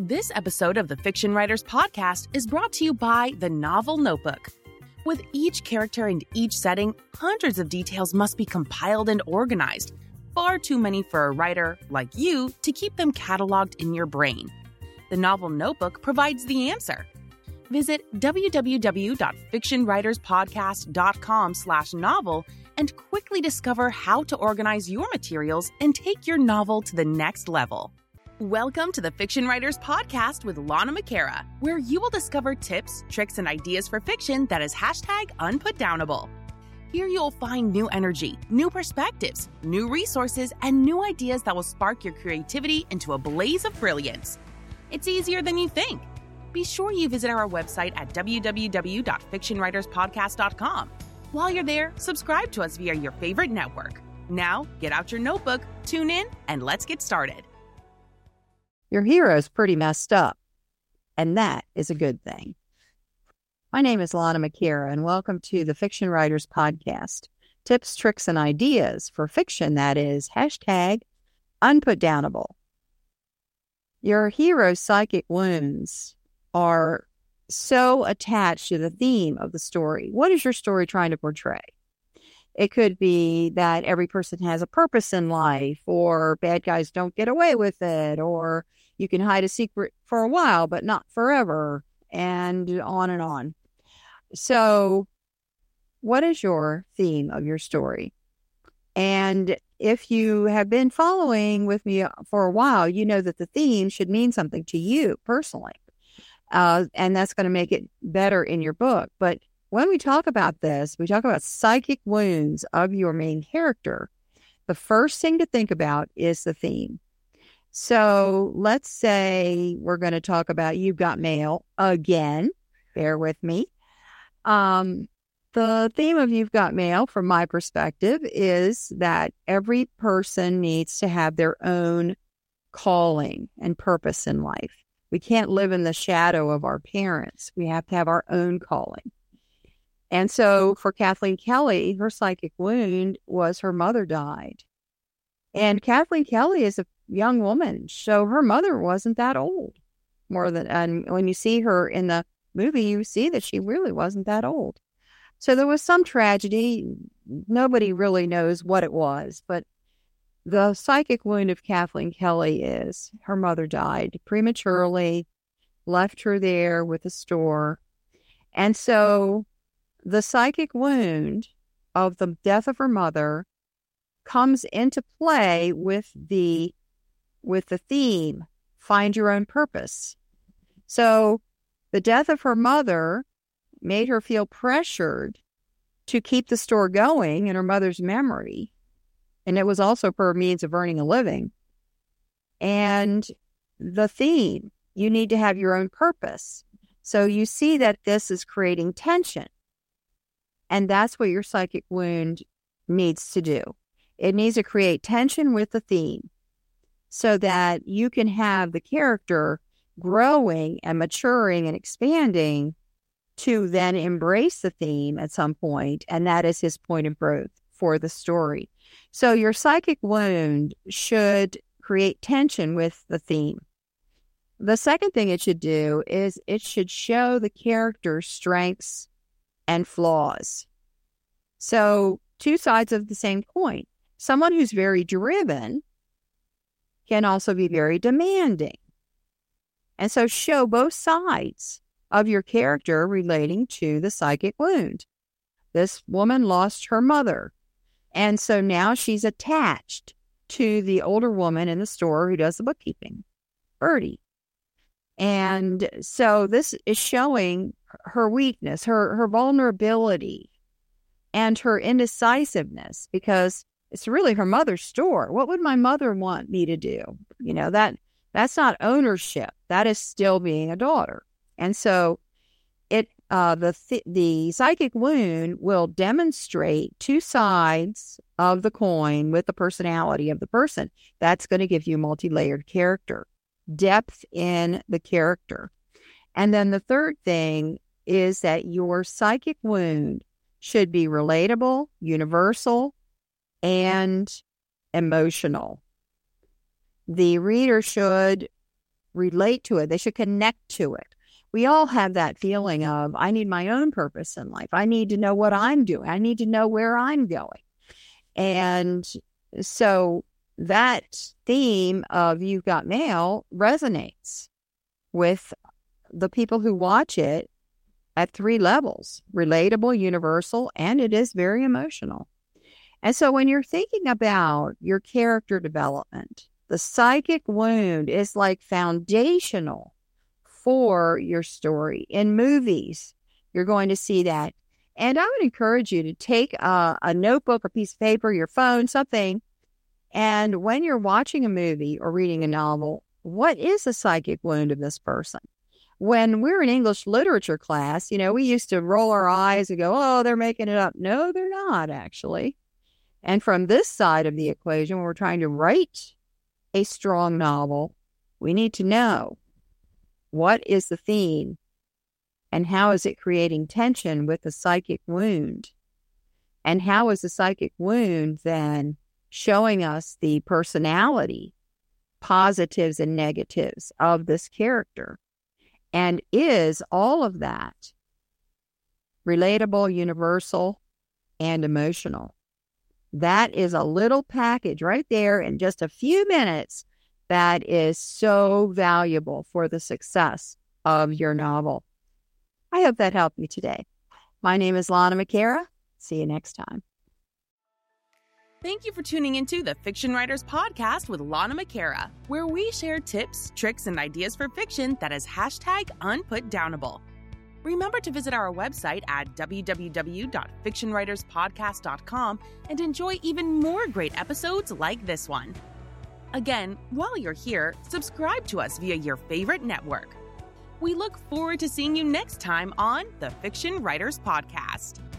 This episode of the Fiction Writers Podcast is brought to you by The Novel Notebook. With each character and each setting, hundreds of details must be compiled and organized. Far too many for a writer, like you, to keep them cataloged in your brain. The Novel Notebook provides the answer. Visit www.fictionwriterspodcast.com/novel and quickly discover how to organize your materials and take your novel to the next level. Welcome to the Fiction Writers Podcast with Lana McAra, where you will discover tips, tricks, and ideas for fiction that is #Unputdownable. Here you'll find new energy, new perspectives, new resources, and new ideas that will spark your creativity into a blaze of brilliance. It's easier than you think. Be sure you visit our website at www.fictionwriterspodcast.com. While you're there, subscribe to us via your favorite network. Now, get out your notebook, tune in, and let's get started. Your hero's pretty messed up, and that is a good thing. My name is Lana McAra, and welcome to the Fiction Writers Podcast. Tips, tricks, and ideas for fiction that is #Unputdownable. Your hero's psychic wounds are so attached to the theme of the story. What is your story trying to portray? It could be that every person has a purpose in life, or bad guys don't get away with it, or you can hide a secret for a while, but not forever, and on and on. So what is your theme of your story? And if you have been following with me for a while, you know that the theme should mean something to you personally. And that's going to make it better in your book. But when we talk about this, we talk about psychic wounds of your main character. The first thing to think about is the theme. So let's say we're going to talk about You've Got Mail again. Bear with me. The theme of You've Got Mail, from my perspective, is that every person needs to have their own calling and purpose in life. We can't live in the shadow of our parents. We have to have our own calling. And so for Kathleen Kelly, her psychic wound was her mother died. And Kathleen Kelly is a young woman, so her mother wasn't that old. And when you see her in the movie, you see that she really wasn't that old. So there was some tragedy. Nobody really knows what it was, but the psychic wound of Kathleen Kelly is her mother died prematurely, left her there with a store. And so the psychic wound of the death of her mother comes into play with the theme, find your own purpose. So the death of her mother made her feel pressured to keep the store going in her mother's memory. And it was also for a means of earning a living. And the theme, you need to have your own purpose. So you see that this is creating tension. And that's what your psychic wound needs to do. It needs to create tension with the theme so that you can have the character growing and maturing and expanding to then embrace the theme at some point. And that is his point of growth for the story. So your psychic wound should create tension with the theme. The second thing it should do is it should show the character's strengths and flaws. So two sides of the same coin. Someone who's very driven can also be very demanding. And so show both sides of your character relating to the psychic wound. This woman lost her mother. And so now she's attached to the older woman in the store who does the bookkeeping, Bertie. And so this is showing her weakness, her vulnerability, and her indecisiveness, because it's really her mother's store. What would my mother want me to do? You know, that's not ownership. That is still being a daughter. And so it the psychic wound will demonstrate two sides of the coin with the personality of the person. That's going to give you multi-layered character, depth in the character. And then the third thing is that your psychic wound should be relatable, universal, and emotional. The reader should relate to it. They should connect to it. We all have that feeling of, I need my own purpose in life. I need to know what I'm doing. I need to know where I'm going. And so that theme of You've Got Mail resonates with the people who watch it at three levels: relatable, universal, and it is very emotional. And so when you're thinking about your character development, the psychic wound is like foundational for your story. In movies, you're going to see that. And I would encourage you to take a notebook, a piece of paper, your phone, something. And when you're watching a movie or reading a novel, what is the psychic wound of this person? When we're in English literature class, you know, we used to roll our eyes and go, oh, they're making it up. No, they're not, actually. And from this side of the equation, when we're trying to write a strong novel, we need to know, what is the theme and how is it creating tension with the psychic wound? And how is the psychic wound then showing us the personality, positives and negatives of this character? And is all of that relatable, universal, and emotional? That is a little package right there in just a few minutes that is so valuable for the success of your novel. I hope that helped you today. My name is Lana McAra. See you next time. Thank you for tuning into the Fiction Writers Podcast with Lana McAra, where we share tips, tricks, and ideas for fiction that is #Unputdownable. Remember to visit our website at www.fictionwriterspodcast.com and enjoy even more great episodes like this one. Again, while you're here, subscribe to us via your favorite network. We look forward to seeing you next time on the Fiction Writers Podcast.